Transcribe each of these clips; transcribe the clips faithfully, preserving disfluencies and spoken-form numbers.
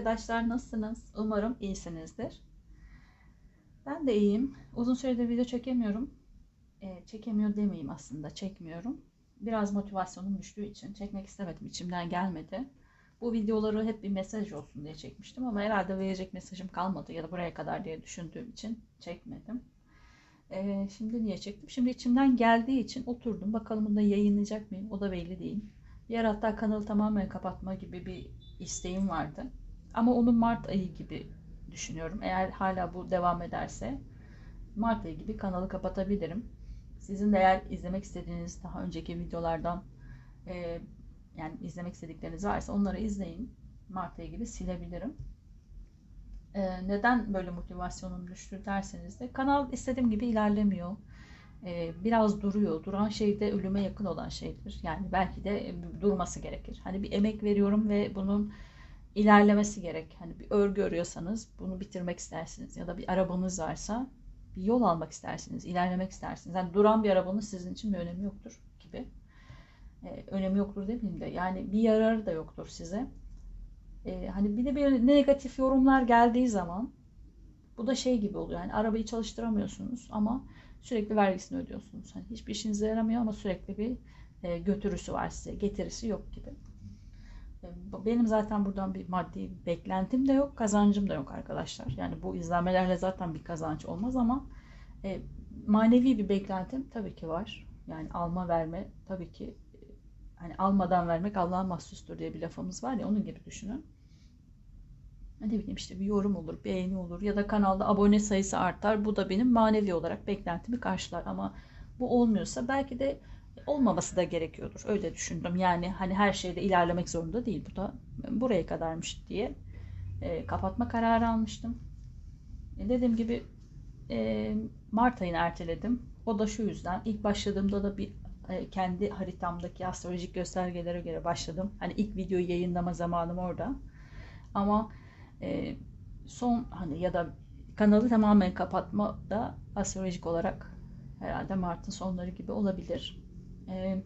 arkadaşlar, nasılsınız? Umarım iyisinizdir. Ben de iyiyim. Uzun süredir video çekemiyorum. E, çekemiyor demeyeyim aslında, çekmiyorum. Biraz motivasyonum düştüğü için çekmek istemedim, içimden gelmedi. Bu videoları hep bir mesaj olsun diye çekmiştim ama herhalde verecek mesajım kalmadı ya da buraya kadar diye düşündüğüm için çekmedim. E, şimdi niye çektim? Şimdi içimden geldiği için oturdum. Bakalım bunu da yayınlayacak mıyım? O da belli değil. Bir ara hatta kanalı tamamen kapatma gibi bir isteğim vardı. Ama onu Mart ayı gibi düşünüyorum. Eğer hala bu devam ederse Mart ayı gibi kanalı kapatabilirim. Sizin de eğer izlemek istediğiniz daha önceki videolardan e, yani izlemek istedikleriniz varsa onları izleyin. Mart ayı gibi silebilirim. E, neden böyle motivasyonum düştü derseniz de kanal istediğim gibi ilerlemiyor. Biraz duruyor. Duran şey de ölüme yakın olan şeydir. Yani belki de durması gerekir. Hani bir emek veriyorum ve bunun ilerlemesi gerek. Hani bir örgü örüyorsanız bunu bitirmek istersiniz. Ya da bir arabanız varsa bir yol almak istersiniz. İlerlemek istersiniz. Yani duran bir arabanın sizin için bir önemi yoktur gibi. Ee, önemi yoktur demeyeyim de. Yani bir yararı da yoktur size. Ee, hani bir de bir negatif yorumlar geldiği zaman bu da şey gibi oluyor. Yani arabayı çalıştıramıyorsunuz ama sürekli vergisini ödüyorsunuz. Hani hiçbir işinize yaramıyor ama sürekli bir e, götürüsü var size. Getirisi yok gibi. E, benim zaten buradan bir maddi beklentim de yok. Kazancım da yok arkadaşlar. Yani bu izlenmelerle zaten bir kazanç olmaz ama e, manevi bir beklentim tabii ki var. Yani alma verme tabii ki hani almadan vermek Allah'a mahsustur diye bir lafımız var ya, onun gibi düşünün. Ne bileyim işte bir yorum olur, beğeni olur ya da kanalda abone sayısı artar. Bu da benim manevi olarak beklentimi karşılar ama bu olmuyorsa belki de olmaması da gerekiyordur. Öyle düşündüm. Yani hani her şeyde ilerlemek zorunda değil. Bu da buraya kadarmış diye e, kapatma kararı almıştım. E, dediğim gibi e, Mart ayını erteledim. O da şu yüzden. İlk başladığımda da bir e, kendi haritamdaki astrolojik göstergelere göre başladım. Hani ilk videoyu yayınlama zamanım orada. Ama Ee, son hani ya da kanalı tamamen kapatma da astrolojik olarak herhalde Mart'ın sonları gibi olabilir. Ee,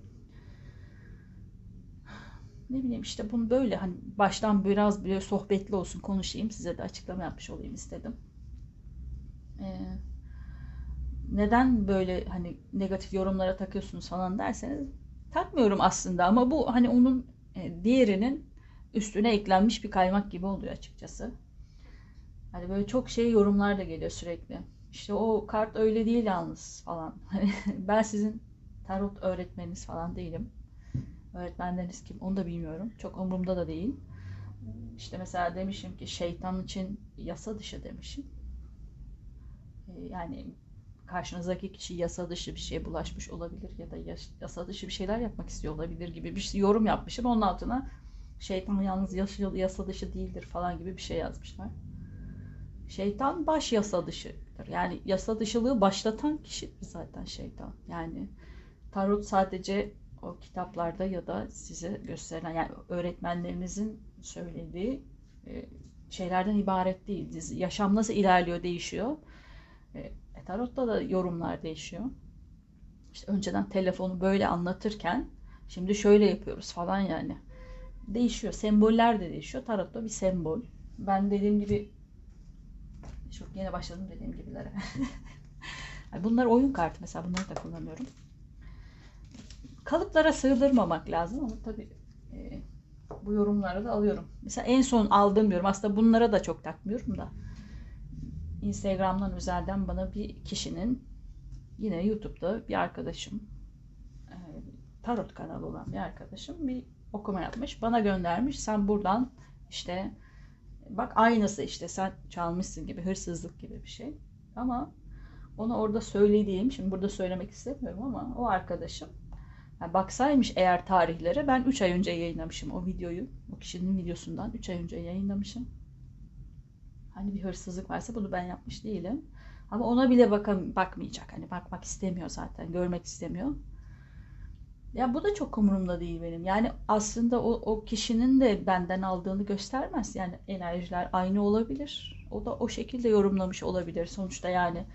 ne bileyim işte bunu böyle hani baştan biraz böyle sohbetli olsun, konuşayım, size de açıklama yapmış olayım istedim. Ee, neden böyle hani negatif yorumlara takıyorsunuz falan derseniz takmıyorum aslında ama bu hani onun e, diğerinin üstüne eklenmiş bir kaymak gibi oluyor açıkçası. Hani böyle çok şey yorumlar da geliyor sürekli. İşte o kart öyle değil yalnız falan. Ben sizin tarot öğretmeniniz falan değilim. Öğretmenleriniz kim onu da bilmiyorum. Çok umurumda da değil. İşte mesela demişim ki şeytan için yasa dışı demişim. Yani karşınızdaki kişi yasa dışı bir şeye bulaşmış olabilir ya da yasa dışı bir şeyler yapmak istiyor olabilir gibi bir yorum yapmışım. Onun altına şeytan yalnız yasa dışı değildir falan gibi bir şey yazmışlar. Şeytan baş yasa dışıdır. Yani yasa dışılığı başlatan kişi zaten şeytan. Yani tarot sadece o kitaplarda ya da size gösterilen, yani öğretmenlerinizin söylediği şeylerden ibaret değil. Yaşam nasıl ilerliyor değişiyor. E, tarotta da yorumlar değişiyor. İşte önceden telefonu böyle anlatırken şimdi şöyle yapıyoruz falan yani. Değişiyor. Semboller de değişiyor. Tarot da bir sembol. Ben dediğim gibi çok yine başladım dediğim gibilere. Bunlar oyun kartı mesela. Bunları da kullanıyorum. Kalıplara sığdırmamak lazım ama tabii e, bu yorumları da alıyorum. Mesela en son aldığım yorum. Aslında bunlara da çok takmıyorum da. Instagram'dan özelden bana bir kişinin, yine YouTube'da bir arkadaşım, e, tarot kanalı olan bir arkadaşım bir okuma yapmış. Bana göndermiş. Sen buradan işte bak aynısı işte sen çalmışsın gibi, hırsızlık gibi bir şey. Ama onu orada söylediğim, şimdi burada söylemek istemiyorum ama o arkadaşım yani baksaymış eğer tarihlere, ben üç ay önce yayınlamışım o videoyu. O kişinin videosundan üç ay önce yayınlamışım. Hani bir hırsızlık varsa bunu ben yapmış değilim. Ama ona bile bakam bakmayacak. Hani bakmak istemiyor zaten. Görmek istemiyor. Ya bu da çok umurumda değil benim. Yani aslında o, o kişinin de benden aldığını göstermez. Yani enerjiler aynı olabilir. O da o şekilde yorumlamış olabilir. Sonuçta yani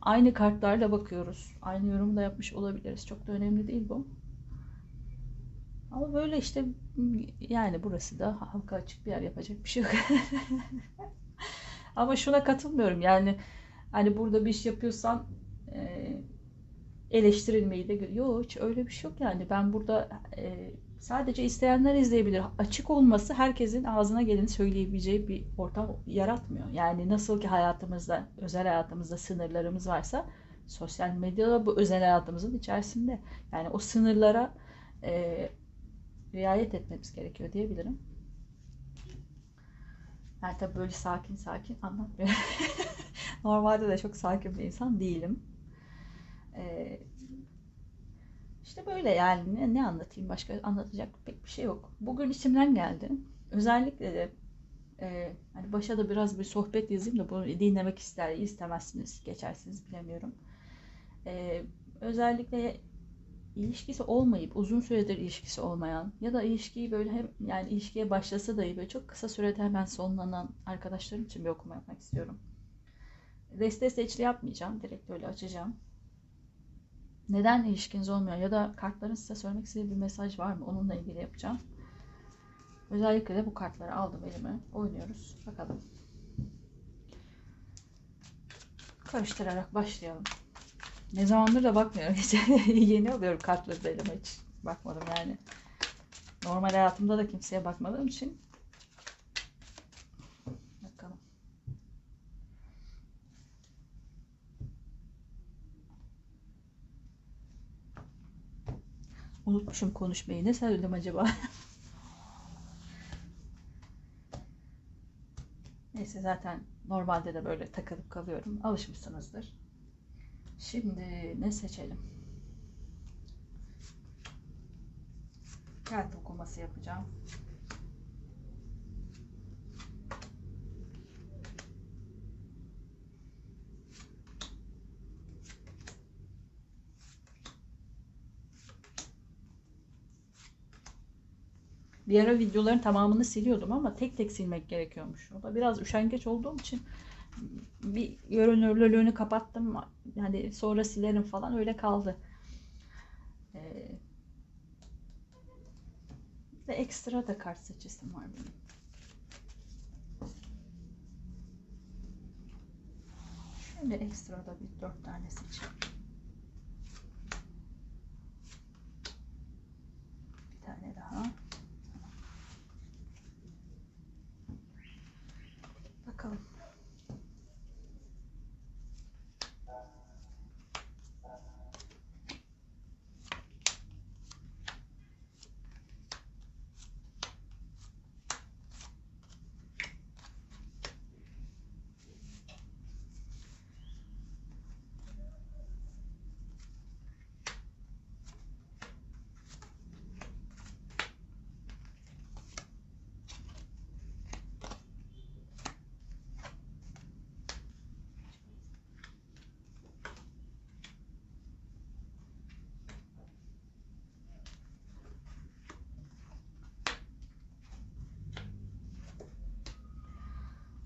aynı kartlarla bakıyoruz. Aynı yorum da yapmış olabiliriz. Çok da önemli değil bu. Ama böyle işte, yani burası da halka açık bir yer, yapacak bir şey yok. Ama şuna katılmıyorum yani, hani burada bir iş yapıyorsan e, eleştirilmeyi de yok, hiç öyle bir şey yok yani. Ben burada e, sadece isteyenler izleyebilir. Açık olması herkesin ağzına geleni söyleyebileceği bir ortam yaratmıyor. Yani nasıl ki hayatımızda, özel hayatımızda sınırlarımız varsa, sosyal medyada bu özel hayatımızın içerisinde. Yani o sınırlara e, riayet etmemiz gerekiyor diyebilirim. Yani tabii böyle sakin sakin anlatmıyorum. Normalde de çok sakin bir insan değilim. Ee, işte böyle yani, ne, ne anlatayım, başka anlatacak pek bir şey yok. Bugün içimden geldi. Özellikle de e, hani başa da biraz bir sohbet yazayım da bunu dinlemek ister istemezsiniz, geçersiniz bilemiyorum. Ee, özellikle ilişkisi olmayıp, uzun süredir ilişkisi olmayan ya da ilişkiyi böyle hem yani ilişkiye başlasa dahi böyle çok kısa sürede hemen sonlanan arkadaşlarım için bir okuma yapmak istiyorum. Deste seçili yapmayacağım. Direkt böyle açacağım. Neden ilişkiniz olmuyor ya da kartların size söylemek istediği bir mesaj var mı? Onunla ilgili yapacağım. Özellikle de bu kartları aldım elime. Oynuyoruz. Bakalım. Karıştırarak başlayalım. Ne zamandır da bakmıyorum hiç. Yeni alıyorum kartları da elime, hiç bakmadım yani. Normal hayatımda da kimseye bakmadığım için. Bakalım. Unutmuşum konuşmayı. Ne söyledim acaba? Neyse, zaten normalde de böyle takılıp kalıyorum. Alışmışsınızdır. Şimdi ne seçelim? Kart okuması yapacağım. Bir ara videoların tamamını siliyordum ama tek tek silmek gerekiyormuş. O da biraz üşengeç olduğum için bir görünürlülüğünü kapattım. Yani sonra silerim falan, öyle kaldı. Ee, ve ekstra da kart seçisim var benim. Şöyle ekstra da bir dört tane seçeyim. Bir tane daha. Bakalım.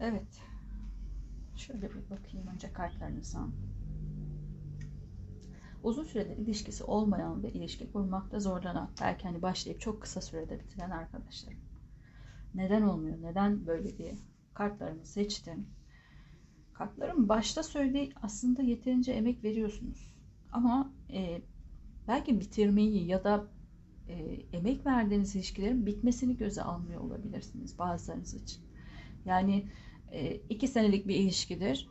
Evet. Şöyle bir bakayım önce kartlarınıza. Uzun süredir ilişkisi olmayan ve ilişki kurmakta zorlanan, belki hani başlayıp çok kısa sürede bitiren arkadaşlarım. Neden olmuyor? Neden böyle diye kartlarımı seçtim. Kartlarım başta söylediği, aslında yeterince emek veriyorsunuz. Ama e, belki bitirmeyi ya da e, emek verdiğiniz ilişkilerin bitmesini göze almıyor olabilirsiniz bazılarınız için. Yani iki senelik bir ilişkidir.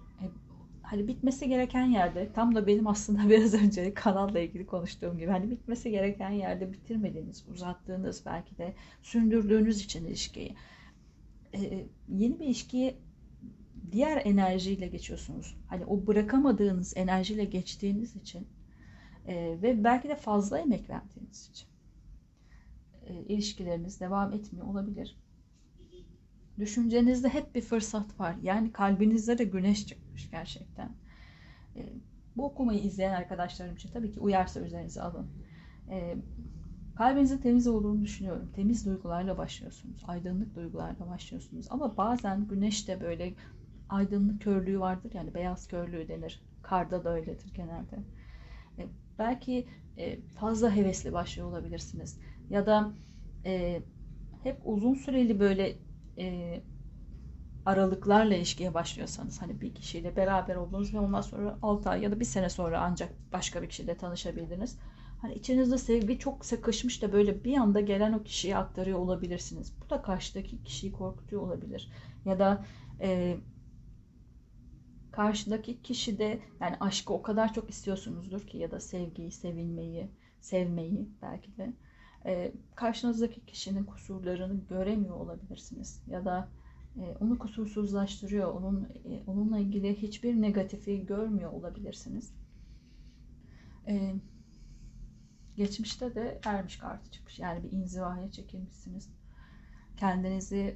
Hani bitmesi gereken yerde, tam da benim aslında biraz önce kanalla ilgili konuştuğum gibi, hani bitmesi gereken yerde bitirmediğiniz, uzattığınız, belki de sürdürdüğünüz için ilişkiyi, yeni bir ilişkiye diğer enerjiyle geçiyorsunuz. Hani o bırakamadığınız enerjiyle geçtiğiniz için ve belki de fazla emek verdiğiniz için ilişkileriniz devam etmiyor olabilir. Düşüncenizde hep bir fırsat var. Yani kalbinizde de güneş çıkmış gerçekten. E, bu okumayı izleyen arkadaşlarım için tabii ki uyarsa üzerinize alın. E, kalbinizin temiz olduğunu düşünüyorum. Temiz duygularla başlıyorsunuz. Aydınlık duygularla başlıyorsunuz. Ama bazen güneşte böyle aydınlık körlüğü vardır. Yani beyaz körlüğü denir. Karda da öyledir genelde. Belki fazla hevesli başlıyor olabilirsiniz. Ya da e, hep uzun süreli böyle e, aralıklarla ilişkiye başlıyorsanız, hani bir kişiyle beraber oldunuz ve ondan sonra altı ay ya da bir sene sonra ancak başka bir kişiyle tanışabildiniz. Hani içinizde sevgi çok sıkışmış da böyle bir anda gelen o kişiye aktarıyor olabilirsiniz. Bu da karşıdaki kişiyi korkutuyor olabilir. Ya da e, karşıdaki kişi de yani aşkı o kadar çok istiyorsunuzdur ki, ya da sevgiyi, sevilmeyi, sevmeyi belki de e, karşınızdaki kişinin kusurlarını göremiyor olabilirsiniz. Ya da e, onu kusursuzlaştırıyor, onun e, onunla ilgili hiçbir negatifi görmüyor olabilirsiniz. E, geçmişte de ermiş kartı çıkmış. Yani bir inzivaya çekilmişsiniz. Kendinizi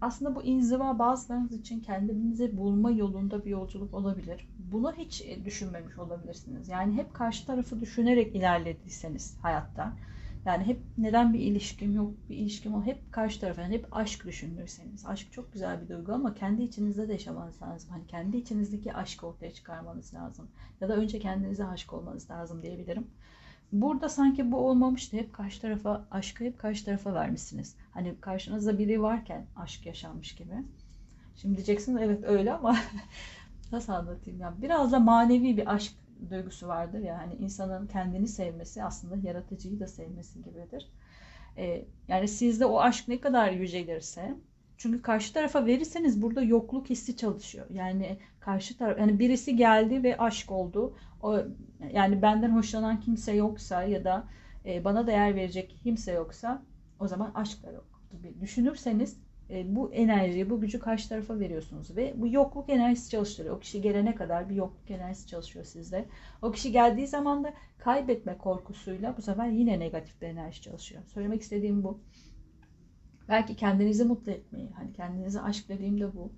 aslında bu inziva bazılarınız için kendinizi bulma yolunda bir yolculuk olabilir. Bunu hiç düşünmemiş olabilirsiniz. Yani hep karşı tarafı düşünerek ilerlediyseniz hayatta, yani hep neden bir ilişkim yok, bir ilişkim yok, hep karşı tarafı, yani hep aşk düşünürseniz. Aşk çok güzel bir duygu ama kendi içinizde de yaşamanız lazım. Hani kendi içinizdeki aşkı ortaya çıkarmanız lazım. Ya da önce kendinize aşık olmanız lazım diyebilirim. Burada sanki bu olmamıştı. Hep karşı tarafa, aşkı hep karşı tarafa vermişsiniz. Hani karşınızda biri varken aşk yaşanmış gibi. Şimdi diyeceksiniz evet öyle ama nasıl anlatayım ya? Biraz da manevi bir aşk duygusu vardır ya. Hani insanın kendini sevmesi aslında yaratıcıyı da sevmesi gibidir. Ee, yani sizde o aşk ne kadar yücelirse, çünkü karşı tarafa verirseniz burada yokluk hissi çalışıyor. Yani karşı taraf, yani birisi geldi ve aşk oldu. O, yani benden hoşlanan kimse yoksa ya da e, bana değer verecek kimse yoksa o zaman aşk da yok gibi düşünürseniz e, bu enerjiyi, bu gücü karşı tarafa veriyorsunuz ve bu yokluk enerjisi çalıştırıyor. O kişi gelene kadar bir yokluk enerjisi çalışıyor sizde. O kişi geldiği zaman da kaybetme korkusuyla bu sefer yine negatif bir enerji çalışıyor. Söylemek istediğim bu. Belki kendinizi mutlu etmeyi, hani kendinize aşk dediğimde bu.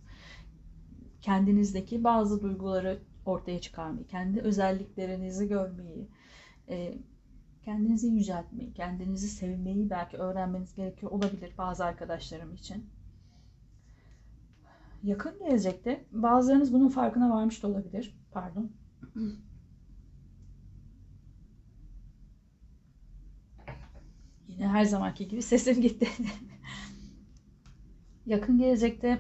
Kendinizdeki bazı duyguları ortaya çıkarmayı, kendi özelliklerinizi görmeyi, kendinizi yüceltmeyi, kendinizi sevmeyi belki öğrenmeniz gerekiyor olabilir bazı arkadaşlarım için. Yakın gelecekte bazılarınız bunun farkına varmış da olabilir. Pardon. Yine her zamanki gibi sesim gitti. Yakın gelecekte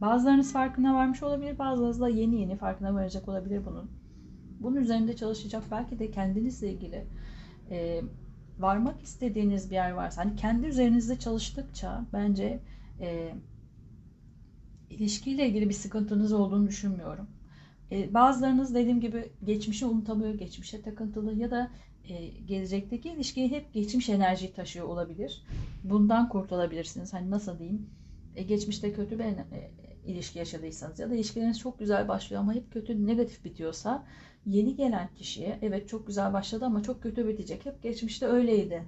bazılarınız farkına varmış olabilir, bazılarınız da yeni yeni farkına varacak olabilir bunun. Bunun üzerinde çalışacak, belki de kendinizle ilgili e, varmak istediğiniz bir yer varsa, hani kendi üzerinizde çalıştıkça bence e, ilişkiyle ilgili bir sıkıntınız olduğunu düşünmüyorum. E, bazılarınız dediğim gibi geçmişi unutamıyor, geçmişe takıntılı ya da e, gelecekteki ilişkiye hep geçmiş enerjiyi taşıyor olabilir. Bundan kurtulabilirsiniz. Hani nasıl diyeyim? Geçmişte kötü bir ilişki yaşadıysanız ya da ilişkileriniz çok güzel başlıyor ama hep kötü, negatif bitiyorsa, yeni gelen kişiye evet çok güzel başladı ama çok kötü bitecek. Hep geçmişte öyleydi.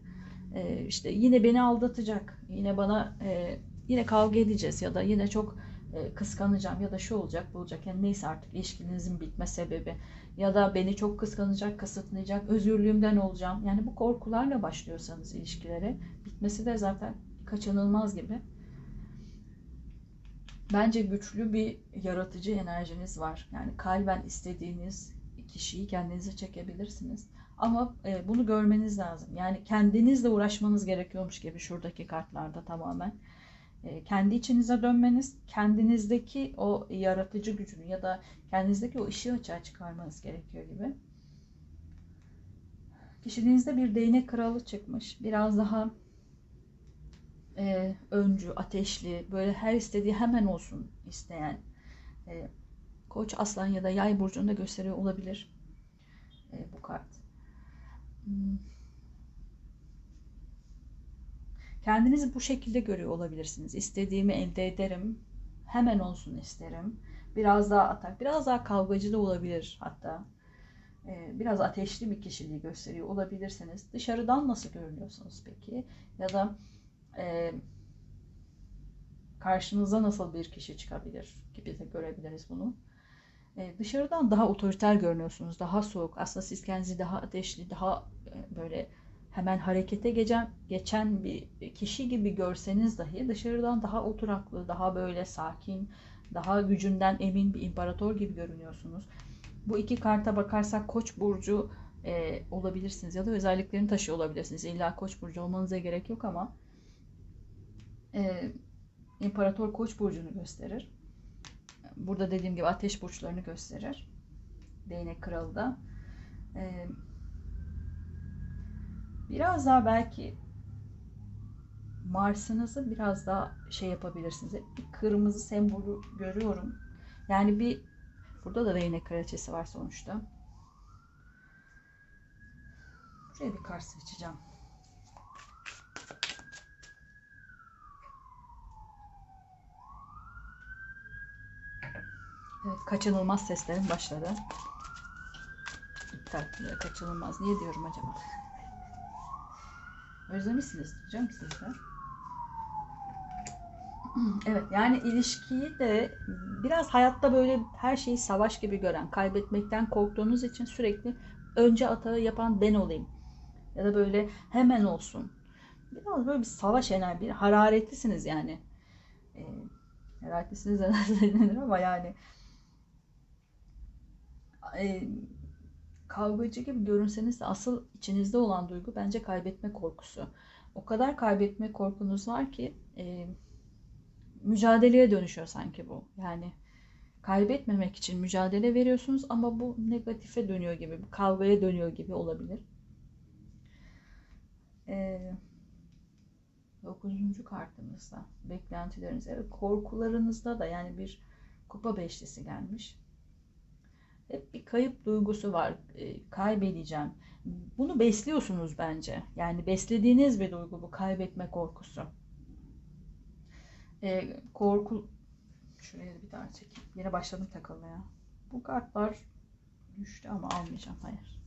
Ee, işte yine beni aldatacak, yine bana e, yine kavga edeceğiz ya da yine çok e, kıskanacağım ya da şu olacak, bu olacak. Yani neyse artık ilişkinizin bitme sebebi ya da beni çok kıskanacak, kısıtlayacak, özürlüğümden olacağım. Yani bu korkularla başlıyorsanız ilişkilere, bitmesi de zaten kaçınılmaz gibi. Bence güçlü bir yaratıcı enerjiniz var. Yani kalben istediğiniz kişiyi kendinize çekebilirsiniz. Ama bunu görmeniz lazım. Yani kendinizle uğraşmanız gerekiyormuş gibi şuradaki kartlarda tamamen. Kendi içinize dönmeniz, kendinizdeki o yaratıcı gücünü ya da kendinizdeki o ışığı açığa çıkarmanız gerekiyor gibi. Kişiliğinizde bir değnek kralı çıkmış. Biraz daha E, öncü, ateşli, böyle her istediği hemen olsun isteyen e, koç, aslan ya da yay burcunda gösteriyor olabilir e, bu kart. Kendinizi bu şekilde görüyor olabilirsiniz. İstediğimi elde ederim, hemen olsun isterim. Biraz daha atak, biraz daha kavgacı da olabilir hatta. E, biraz ateşli bir kişiliği gösteriyor olabilirsiniz. Dışarıdan nasıl görünüyorsunuz peki? Ya da Ee, karşınıza nasıl bir kişi çıkabilir gibi de görebiliriz bunu. Ee, dışarıdan daha otoriter görünüyorsunuz, daha soğuk. Aslında siz kendinizi daha ateşli, daha e, böyle hemen harekete geçen, geçen bir kişi gibi görseniz dahi dışarıdan daha oturaklı, daha böyle sakin, daha gücünden emin bir imparator gibi görünüyorsunuz. Bu iki karta bakarsak Koç burcu e, olabilirsiniz ya da özelliklerini taşıyor olabilirsiniz. İlla Koç burcu olmanıza gerek yok ama e, İmparator Koç burcunu gösterir. Burada dediğim gibi ateş burçlarını gösterir. Değnek kralı da. E, biraz daha belki Mars'ınızı biraz daha şey yapabilirsiniz. Bir kırmızı sembolü görüyorum. Yani bir burada da değnek kraliçesi var sonuçta. Buraya bir kart seçeceğim. Evet, kaçınılmaz seslerin başladı. İptal, kaçınılmaz. Niye diyorum acaba? Özlemişsiniz diyeceğim size. Evet, yani ilişkiyi de biraz hayatta böyle her şeyi savaş gibi gören, kaybetmekten korktuğunuz için sürekli önce atağı yapan ben olayım. Ya da böyle hemen olsun. Biraz böyle bir savaş enerji, bir hararetlisiniz yani. E, hararetlisiniz denir ama yani. E, kavgacı gibi görünseniz de asıl içinizde olan duygu bence kaybetme korkusu. O kadar kaybetme korkunuz var ki e, mücadeleye dönüşüyor sanki bu. Yani kaybetmemek için mücadele veriyorsunuz ama bu negatife dönüyor gibi, kavgaya dönüyor gibi olabilir. E, dokuzuncu kartımızda beklentileriniz, evet, korkularınızda da yani bir kupa beşlisi gelmiş. Hep bir kayıp duygusu var, e, kaybedeceğim. Bunu besliyorsunuz bence. Yani beslediğiniz bir duygu bu, kaybetme korkusu. E, korku... Şuraya bir daha çekeyim. Yine başladım takılmaya. Bu kartlar düştü ama almayacağım. Hayır.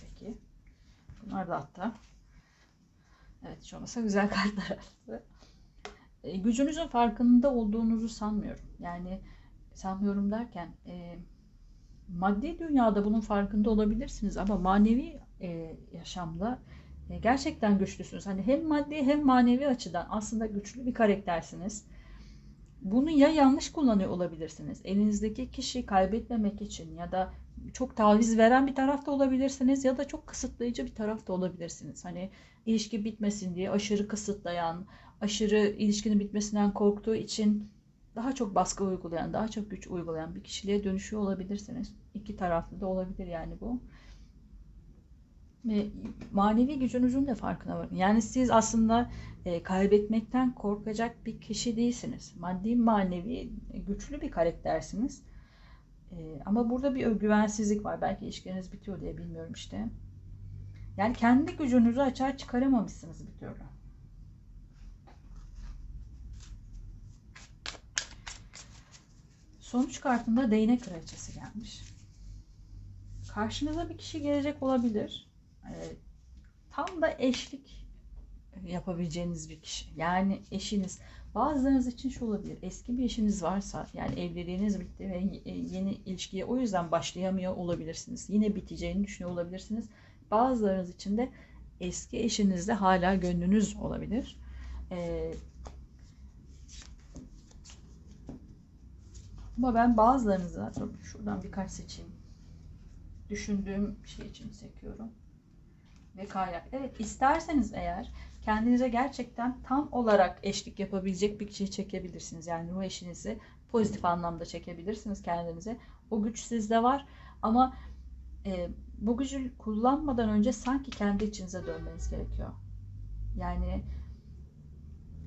Peki. Bunlar da hatta. Evet, hiç olmasa güzel kartlar arası. Gücünüzün farkında olduğunuzu sanmıyorum. Yani sanmıyorum derken e, maddi dünyada bunun farkında olabilirsiniz ama manevi e, yaşamda e, gerçekten güçlüsünüz. Hani hem maddi hem manevi açıdan aslında güçlü bir karaktersiniz. Bunu ya yanlış kullanıyor olabilirsiniz. Elinizdeki kişiyi kaybetmemek için ya da çok taviz veren bir tarafta olabilirsiniz ya da çok kısıtlayıcı bir tarafta olabilirsiniz. Hani ilişki bitmesin diye aşırı kısıtlayan, aşırı ilişkinin bitmesinden korktuğu için daha çok baskı uygulayan, daha çok güç uygulayan bir kişiliğe dönüşüyor olabilirsiniz. İki taraflı da olabilir yani bu. Ve manevi gücünüzün de farkına varın. Yani siz aslında e, kaybetmekten korkacak bir kişi değilsiniz. Maddi manevi güçlü bir karaktersiniz. E, ama burada bir özgüvensizlik var. Belki ilişkiniz bitiyor diye, bilmiyorum işte. Yani kendi gücünüzü açığa çıkaramamışsınız bir türlü. Sonuç kartında değnek kraliçesi gelmiş. Karşınıza bir kişi gelecek olabilir. E, tam da eşlik yapabileceğiniz bir kişi. Yani eşiniz. Bazılarınız için şu olabilir. Eski bir eşiniz varsa, yani evliliğiniz bitti ve yeni ilişkiye o yüzden başlayamıyor olabilirsiniz. Yine biteceğini düşünüyor olabilirsiniz. Bazılarınız için de eski eşinizle hala gönlünüz olabilir. E, Ama ben bazılarınıza, şuradan birkaç seçeyim. Düşündüğüm şey için seçiyorum. Ve kaynak. Evet, isterseniz eğer kendinize gerçekten tam olarak eşlik yapabilecek bir kişiyi çekebilirsiniz. Yani ruh eşinizi pozitif anlamda çekebilirsiniz kendinize. O güç sizde var ama e, bu gücü kullanmadan önce sanki kendi içinize dönmeniz gerekiyor. Yani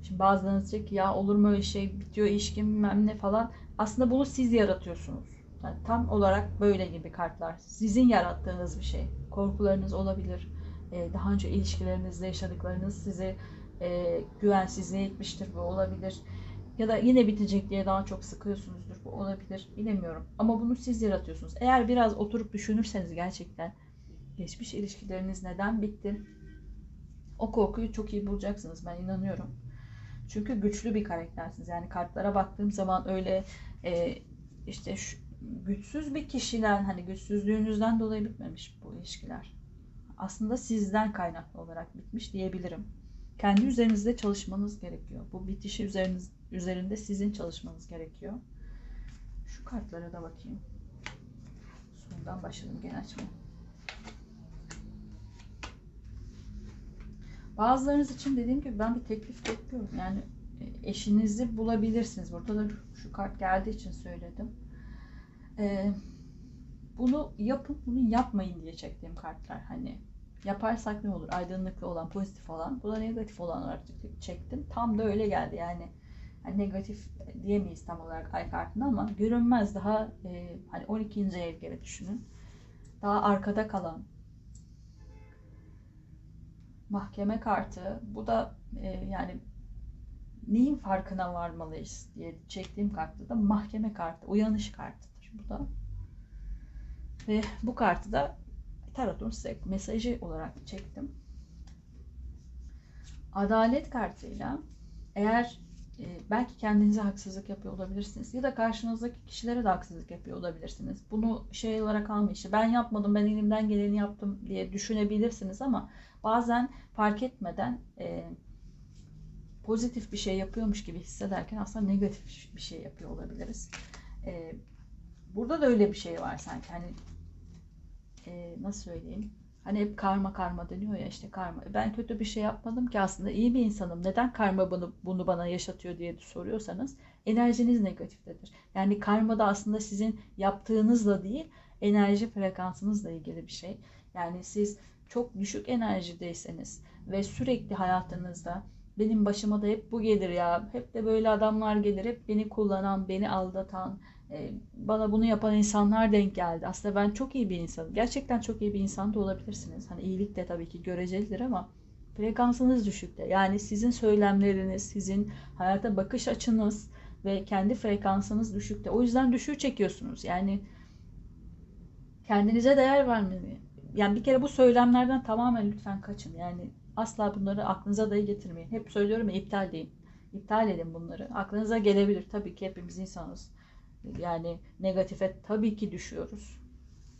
şimdi bazılarınız diyecek ki ya olur mu öyle şey, bitiyor ilişkim bilmem ne falan. Aslında bunu siz yaratıyorsunuz. Yani tam olarak böyle gibi kartlar. Sizin yarattığınız bir şey. Korkularınız olabilir. Ee, daha önce ilişkilerinizde yaşadıklarınız sizi e, güvensizliğe itmiştir. Bu olabilir. Ya da yine bitecek diye daha çok sıkıyorsunuzdur. Bu olabilir. Bilemiyorum. Ama bunu siz yaratıyorsunuz. Eğer biraz oturup düşünürseniz gerçekten geçmiş ilişkileriniz neden bitti? O korkuyu çok iyi bulacaksınız. Ben inanıyorum. Çünkü güçlü bir karaktersiniz. Yani kartlara baktığım zaman öyle e, işte şu, güçsüz bir kişiden, hani güçsüzlüğünüzden dolayı bitmemiş bu ilişkiler. Aslında sizden kaynaklı olarak bitmiş diyebilirim. kendi üzerinizde çalışmanız gerekiyor. Bu bitişi üzeriniz, üzerinde sizin çalışmanız gerekiyor. Şu kartlara da bakayım. Sondan başladım gene açma. Bazılarınız için dediğim gibi ben bir teklif bekliyorum. Yani eşinizi bulabilirsiniz. Burada da şu kart geldiği için söyledim. Ee, bunu yapın, bunu yapmayın diye çektiğim kartlar. Hani yaparsak ne olur? Aydınlıklı olan, pozitif olan. Bu da negatif olan olarak çektim. Tam da öyle geldi yani. Yani negatif diyemeyiz tam olarak ay kartına ama görünmez daha e, hani on ikinci ev gibi düşünün. Daha arkada kalan. Mahkeme kartı. Bu da e, yani neyin farkına varmalıyız diye çektiğim kartta da mahkeme kartı, uyanış kartıdır bu da. Ve bu kartı da tarotun size mesajı olarak çektim. Adalet kartıyla eğer e, belki kendinize haksızlık yapıyor olabilirsiniz ya da karşınızdaki kişilere de haksızlık yapıyor olabilirsiniz. Bunu şey olarak almayın. İşte ben yapmadım, ben elimden geleni yaptım diye düşünebilirsiniz ama bazen fark etmeden e, pozitif bir şey yapıyormuş gibi hissederken aslında negatif bir şey yapıyor olabiliriz. Ee, burada da öyle bir şey var sanki. Hani e, nasıl söyleyeyim? Hani hep karma karma deniyor ya işte karma. Ben kötü bir şey yapmadım ki aslında iyi bir insanım. Neden karma bunu, bunu bana yaşatıyor diye soruyorsanız enerjiniz negatiftedir. Yani karma da aslında sizin yaptığınızla değil enerji frekansınızla ilgili bir şey. Yani siz çok düşük enerjideyseniz ve sürekli hayatınızda benim başıma da hep bu gelir ya. Hep de böyle adamlar gelir. Hep beni kullanan, beni aldatan, bana bunu yapan insanlar denk geldi. Aslında ben çok iyi bir insanım. Gerçekten çok iyi bir insan da olabilirsiniz. Hani iyilik de tabii ki görecelidir ama frekansınız düşük de. Yani sizin söylemleriniz, sizin hayata bakış açınız ve kendi frekansınız düşük de. O yüzden düşüğü çekiyorsunuz. Yani kendinize değer vermeyin. Yani bir kere bu söylemlerden tamamen lütfen kaçın. Yani asla bunları aklınıza dahi getirmeyin. Hep söylüyorum ya, iptal deyin. İptal edin bunları. Aklınıza gelebilir. Tabii ki hepimiz insanız. Yani negatife tabii ki düşüyoruz.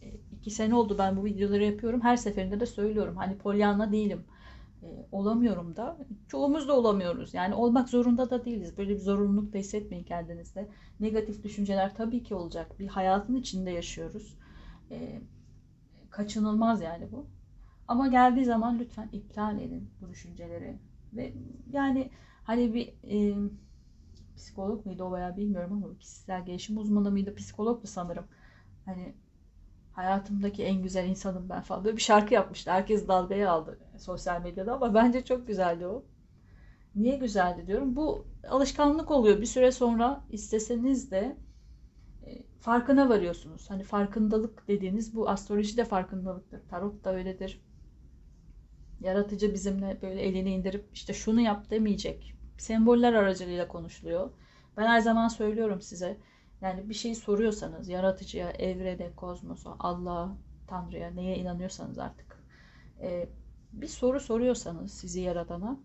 E, iki sene oldu ben bu videoları yapıyorum. Her seferinde de söylüyorum. Hani Pollyanna değilim. E, olamıyorum da. Çoğumuz da olamıyoruz. Yani olmak zorunda da değiliz. Böyle bir zorunluluk da hissetmeyin kendinizde. Negatif düşünceler tabii ki olacak. Bir hayatın içinde yaşıyoruz. E, kaçınılmaz yani bu. Ama geldiği zaman lütfen iptal edin bu düşünceleri. Ve yani hani bir e, psikolog muydu o veya bilmiyorum ama kişisel gelişim uzmanı mıydı, psikologdu sanırım. Hani hayatımdaki en güzel insanım ben falan. Böyle bir şarkı yapmıştı. Herkes dalgaya aldı sosyal medyada ama bence çok güzeldi o. Niye güzeldi diyorum. Bu alışkanlık oluyor. Bir süre sonra isteseniz de e, farkına varıyorsunuz. Hani farkındalık dediğiniz bu astroloji de farkındalıktır. Tarot da öyledir. Yaratıcı bizimle böyle elini indirip işte şunu yap demeyecek. Semboller aracılığıyla konuşuluyor. Ben her zaman söylüyorum size. Yani bir şey soruyorsanız yaratıcıya, evrene, kozmosa, Allah'a, Tanrı'ya neye inanıyorsanız artık. Bir soru soruyorsanız sizi yaratana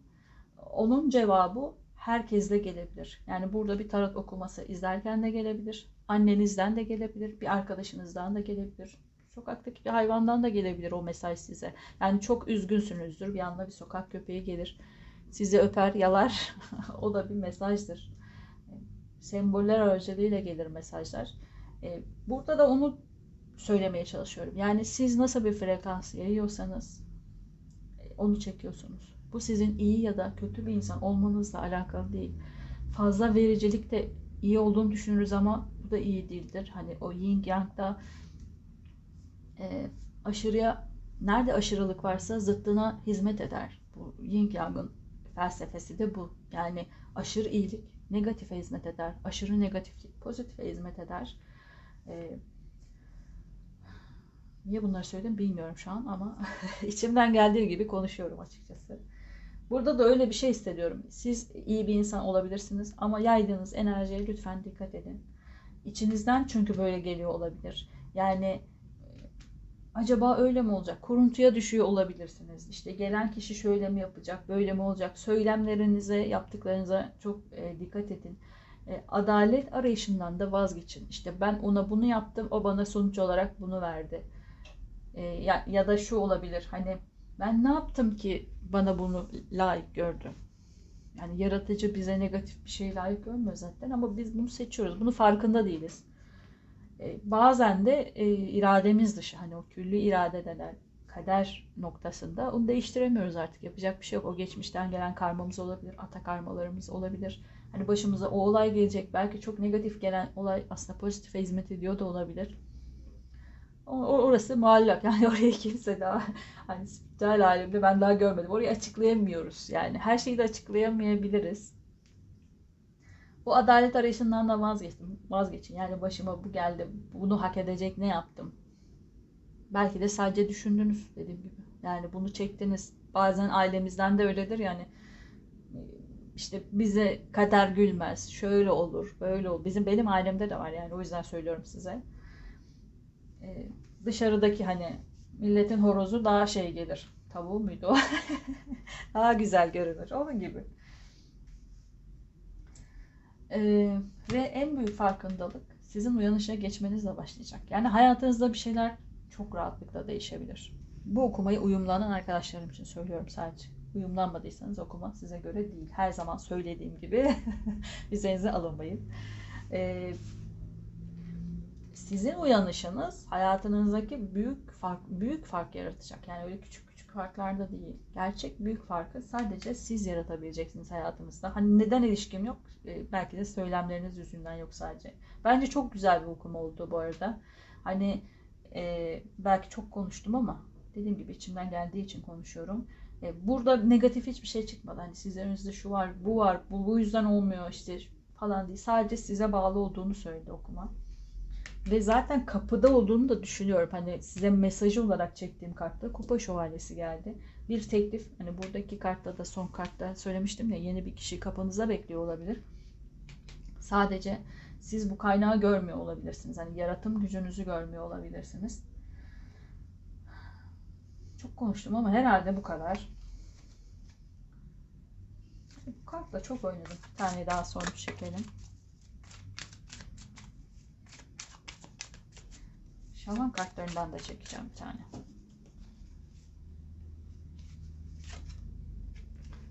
onun cevabı herkesle gelebilir. Yani burada bir tarot okuması izlerken de gelebilir. Annenizden de gelebilir. Bir arkadaşınızdan da gelebilir. Sokaktaki bir hayvandan da gelebilir o mesaj size. Yani çok üzgünsünüzdür. Bir anda bir sokak köpeği gelir. Sizi öper, yalar. O da bir mesajdır. Semboller aracılığıyla gelir mesajlar. Burada da onu söylemeye çalışıyorum. Yani siz nasıl bir frekans yayıyorsanız onu çekiyorsunuz. Bu sizin iyi ya da kötü bir insan olmanızla alakalı değil. Fazla vericilik de iyi olduğunu düşünürüz ama bu da iyi değildir. Hani o yin yang'da E, aşırıya, nerede aşırılık varsa zıttına hizmet eder. Bu yin yang'ın felsefesi de bu. Yani aşırı iyilik negatife hizmet eder. Aşırı negatiflik pozitife hizmet eder. E, niye bunları söyledim bilmiyorum şu an ama içimden geldiği gibi konuşuyorum açıkçası. Burada da öyle bir şey hissediyorum. Siz iyi bir insan olabilirsiniz ama yaydığınız enerjiye lütfen dikkat edin. İçinizden çünkü böyle geliyor olabilir. Yani acaba öyle mi olacak? Kuruntuya düşüyor olabilirsiniz. İşte gelen kişi şöyle mi yapacak, böyle mi olacak? Söylemlerinize, yaptıklarınıza çok e, dikkat edin. E, adalet arayışından da vazgeçin. İşte ben ona bunu yaptım, o bana sonuç olarak bunu verdi. E, ya, ya da şu olabilir, hani Ben ne yaptım ki bana bunu layık gördü? Yani yaratıcı bize negatif bir şey layık görmüyor zaten, ama biz bunu seçiyoruz. Bunu farkında değiliz. Ee, bazen de e, irademiz dışı, hani o külli irade denen kader noktasında onu değiştiremiyoruz artık. Yapacak bir şey yok. O geçmişten gelen karmamız olabilir, ata karmalarımız olabilir. Hani başımıza o olay gelecek. Belki çok negatif gelen olay aslında pozitife hizmet ediyor da olabilir. Orası muallak. Yani oraya kimse daha, hani spiritüel alemde ben daha görmedim. Orayı açıklayamıyoruz. Yani her şeyi de açıklayamayabiliriz. Bu adalet arayışından da vazgeçtim. Vazgeçin. Yani başıma bu geldi. Bunu hak edecek ne yaptım? Belki de sadece düşündünüz, dediğim gibi. Yani bunu çektiniz. Bazen ailemizden de öyledir yani. İşte bize kader gülmez. Şöyle olur, böyle olur. Bizim benim ailemde de var yani. O yüzden söylüyorum size. Ee, dışarıdaki hani milletin horozu daha şey gelir. Tavuğu muydu o? Daha güzel görünür. Onun gibi. Ee, ve en büyük farkındalık sizin uyanışa geçmenizle başlayacak. Yani hayatınızda bir şeyler çok rahatlıkla değişebilir. Bu okumayı uyumlanan arkadaşlarım için söylüyorum sadece. Uyumlanmadıysanız okuma size göre değil. Her zaman söylediğim gibi üzerinize alınmayın. Ee, sizin uyanışınız hayatınızdaki büyük fark büyük fark yaratacak. Yani öyle küçük küçük farklarda değil. Gerçek büyük farkı sadece siz yaratabileceksiniz hayatınızda. Hani neden ilişkim yok? Ee, belki de söylemleriniz yüzünden yok sadece. Bence çok güzel bir okuma oldu bu arada. Hani Ee, belki çok konuştum ama dediğim gibi içimden geldiği için konuşuyorum. Ee, burada negatif hiçbir şey çıkmadı. Hani sizlerin önünüzde şu var, bu var, bu, bu yüzden olmuyor işte falan değil. Sadece size bağlı olduğunu söyledi okuma. Ve zaten kapıda olduğunu da düşünüyorum. Hani size mesajı olarak çektiğim kartta Kupa Şövalyesi geldi. Bir teklif, hani buradaki kartta da son kartta söylemiştim ya, yeni bir kişi kapınıza bekliyor olabilir. Sadece siz bu kaynağı görmüyor olabilirsiniz. Yani yaratım gücünüzü görmüyor olabilirsiniz. Çok konuştum ama herhalde bu kadar. Bu kartla çok oynadım. Bir tane daha sonra çekelim. Şaman kartlarından da çekeceğim bir tane.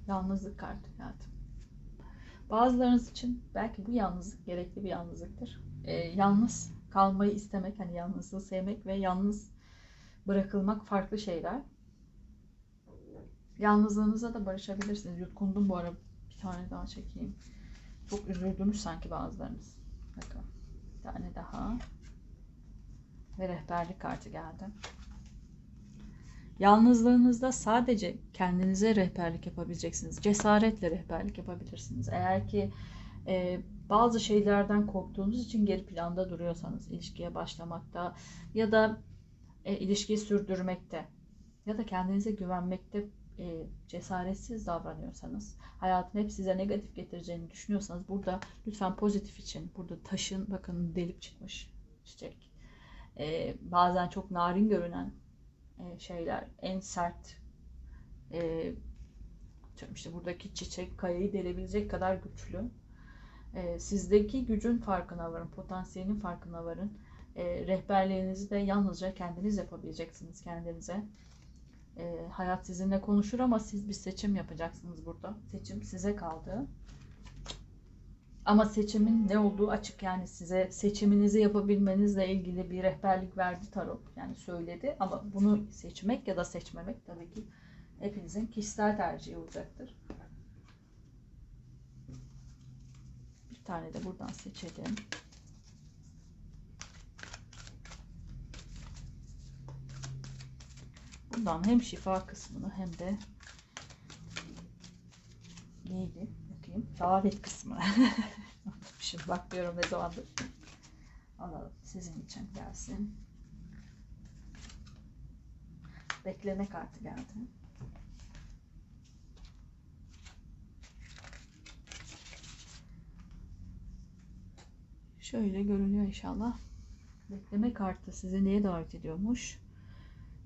Yalnızlık kartı geldi. Bazılarınız için belki bu yalnızlık gerekli bir yalnızlıktır. Ee, yalnız kalmayı istemek, hani yalnızlığı sevmek ve yalnız bırakılmak farklı şeyler. Yalnızlığınıza da barışabilirsiniz. Yutkundum bu ara, bir tane daha çekeyim. Çok üzüldünüz sanki bazılarınız. Bakın bir tane daha. Ve rehberlik kartı geldi. Yalnızlığınızda sadece kendinize rehberlik yapabileceksiniz. Cesaretle rehberlik yapabilirsiniz. Eğer ki e, bazı şeylerden korktuğunuz için geri planda duruyorsanız, ilişkiye başlamakta ya da e, ilişkiyi sürdürmekte ya da kendinize güvenmekte e, cesaretsiz davranıyorsanız, hayatın hep size negatif getireceğini düşünüyorsanız, burada lütfen pozitif için, burada taşın, bakın delip çıkmış çiçek, e, bazen çok narin görünen şeyler, en sert e, işte buradaki çiçek kayayı delebilecek kadar güçlü. E, sizdeki gücün farkına varın, potansiyelin farkına varın. E, rehberliğinizi de yalnızca kendiniz yapabileceksiniz kendinize. E, hayat sizinle konuşur ama siz bir seçim yapacaksınız burada. Seçim size kaldı. Ama seçimin ne olduğu açık, yani size seçiminizi yapabilmenizle ilgili bir rehberlik verdi tarot, yani söyledi, ama bunu seçmek ya da seçmemek tabii ki hepinizin kişisel tercihi olacaktır. Bir tane de buradan seçelim. Bundan hem şifa kısmını hem de neydi? Davet kısmı. Şimdi bakıyorum ne zamandır. Alalım. Sizin için gelsin. Bekleme kartı geldi. Şöyle görünüyor inşallah. Bekleme kartı sizi neye davet ediyormuş?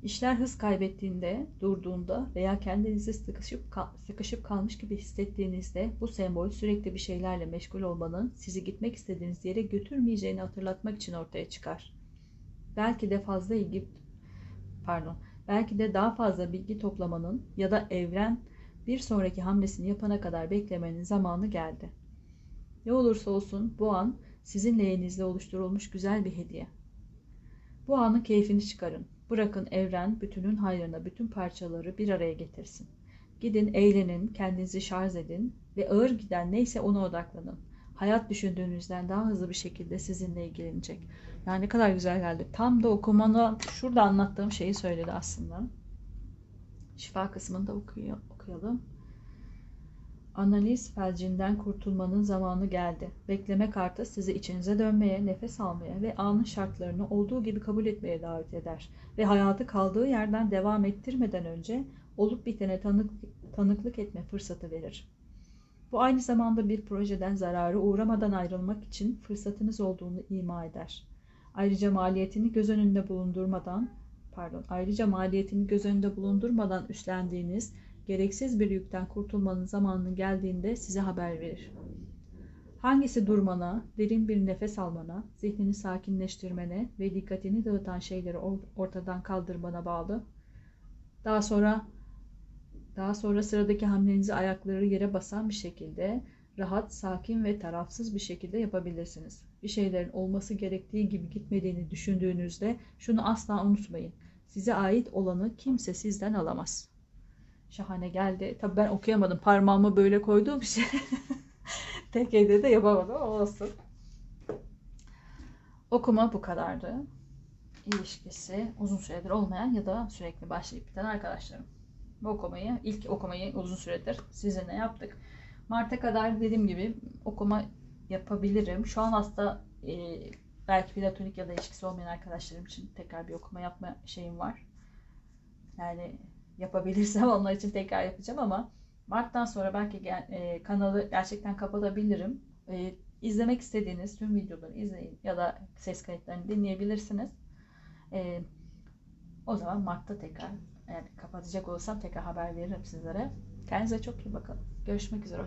İşler hız kaybettiğinde, durduğunda veya kendinizi sıkışıp kal- sıkışıp kalmış gibi hissettiğinizde bu sembol sürekli bir şeylerle meşgul olmanın sizi gitmek istediğiniz yere götürmeyeceğini hatırlatmak için ortaya çıkar. Belki de fazla ilgi pardon, Belki de daha fazla bilgi toplamanın ya da evren bir sonraki hamlesini yapana kadar beklemenin zamanı geldi. Ne olursa olsun bu an sizin leğeninizde oluşturulmuş güzel bir hediye. Bu anın keyfini çıkarın. Bırakın evren bütünün hayrına bütün parçaları bir araya getirsin. Gidin, eğlenin, kendinizi şarj edin ve ağır giden neyse ona odaklanın. Hayat düşündüğünüzden daha hızlı bir şekilde sizinle ilgilenecek. Yani ne kadar güzel geldi. Tam da okumana şurada anlattığım şeyi söyledi aslında. Şifa kısmında okuyalım. Analiz felcinden kurtulmanın zamanı geldi. Bekleme kartı sizi içinize dönmeye, nefes almaya ve anın şartlarını olduğu gibi kabul etmeye davet eder. Ve hayatı kaldığı yerden devam ettirmeden önce olup bitene tanık, tanıklık etme fırsatı verir. Bu aynı zamanda bir projeden zarara uğramadan ayrılmak için fırsatınız olduğunu ima eder. Ayrıca maliyetini göz önünde bulundurmadan, pardon, ayrıca maliyetini göz önünde bulundurmadan üstlendiğiniz gereksiz bir yükten kurtulmanın zamanının geldiğinde size haber verir. Hangisi durmana, derin bir nefes almana, zihnini sakinleştirmene ve dikkatini dağıtan şeyleri ortadan kaldırmana bağlı. Daha sonra Daha sonra sıradaki hamlenizi ayakları yere basan bir şekilde, rahat, sakin ve tarafsız bir şekilde yapabilirsiniz. Bir şeylerin olması gerektiği gibi gitmediğini düşündüğünüzde şunu asla unutmayın. Size ait olanı kimse sizden alamaz. Şahane geldi. Tabii ben okuyamadım. Parmağımı böyle koyduğum için tek elde de yapamadım ama olsun. Okuma bu kadardı. İlişkisi uzun süredir olmayan ya da sürekli başlayıp biten arkadaşlarım. Bu okumayı, ilk okumayı uzun süredir sizinle yaptık. Mart'a kadar dediğim gibi okuma yapabilirim. Şu an hasta e, belki platonik ya da ilişkisi olmayan arkadaşlarım için tekrar bir okuma yapma şeyim var. Yani yapabilirsem onlar için tekrar yapacağım ama Mart'tan sonra belki gel, e, kanalı gerçekten kapatabilirim. E, izlemek istediğiniz tüm videoları izleyin ya da ses kayıtlarını dinleyebilirsiniz. E, o zaman Mart'ta tekrar, yani kapatacak olsam tekrar haber veririm sizlere. Kendinize çok iyi bakın. Görüşmek üzere.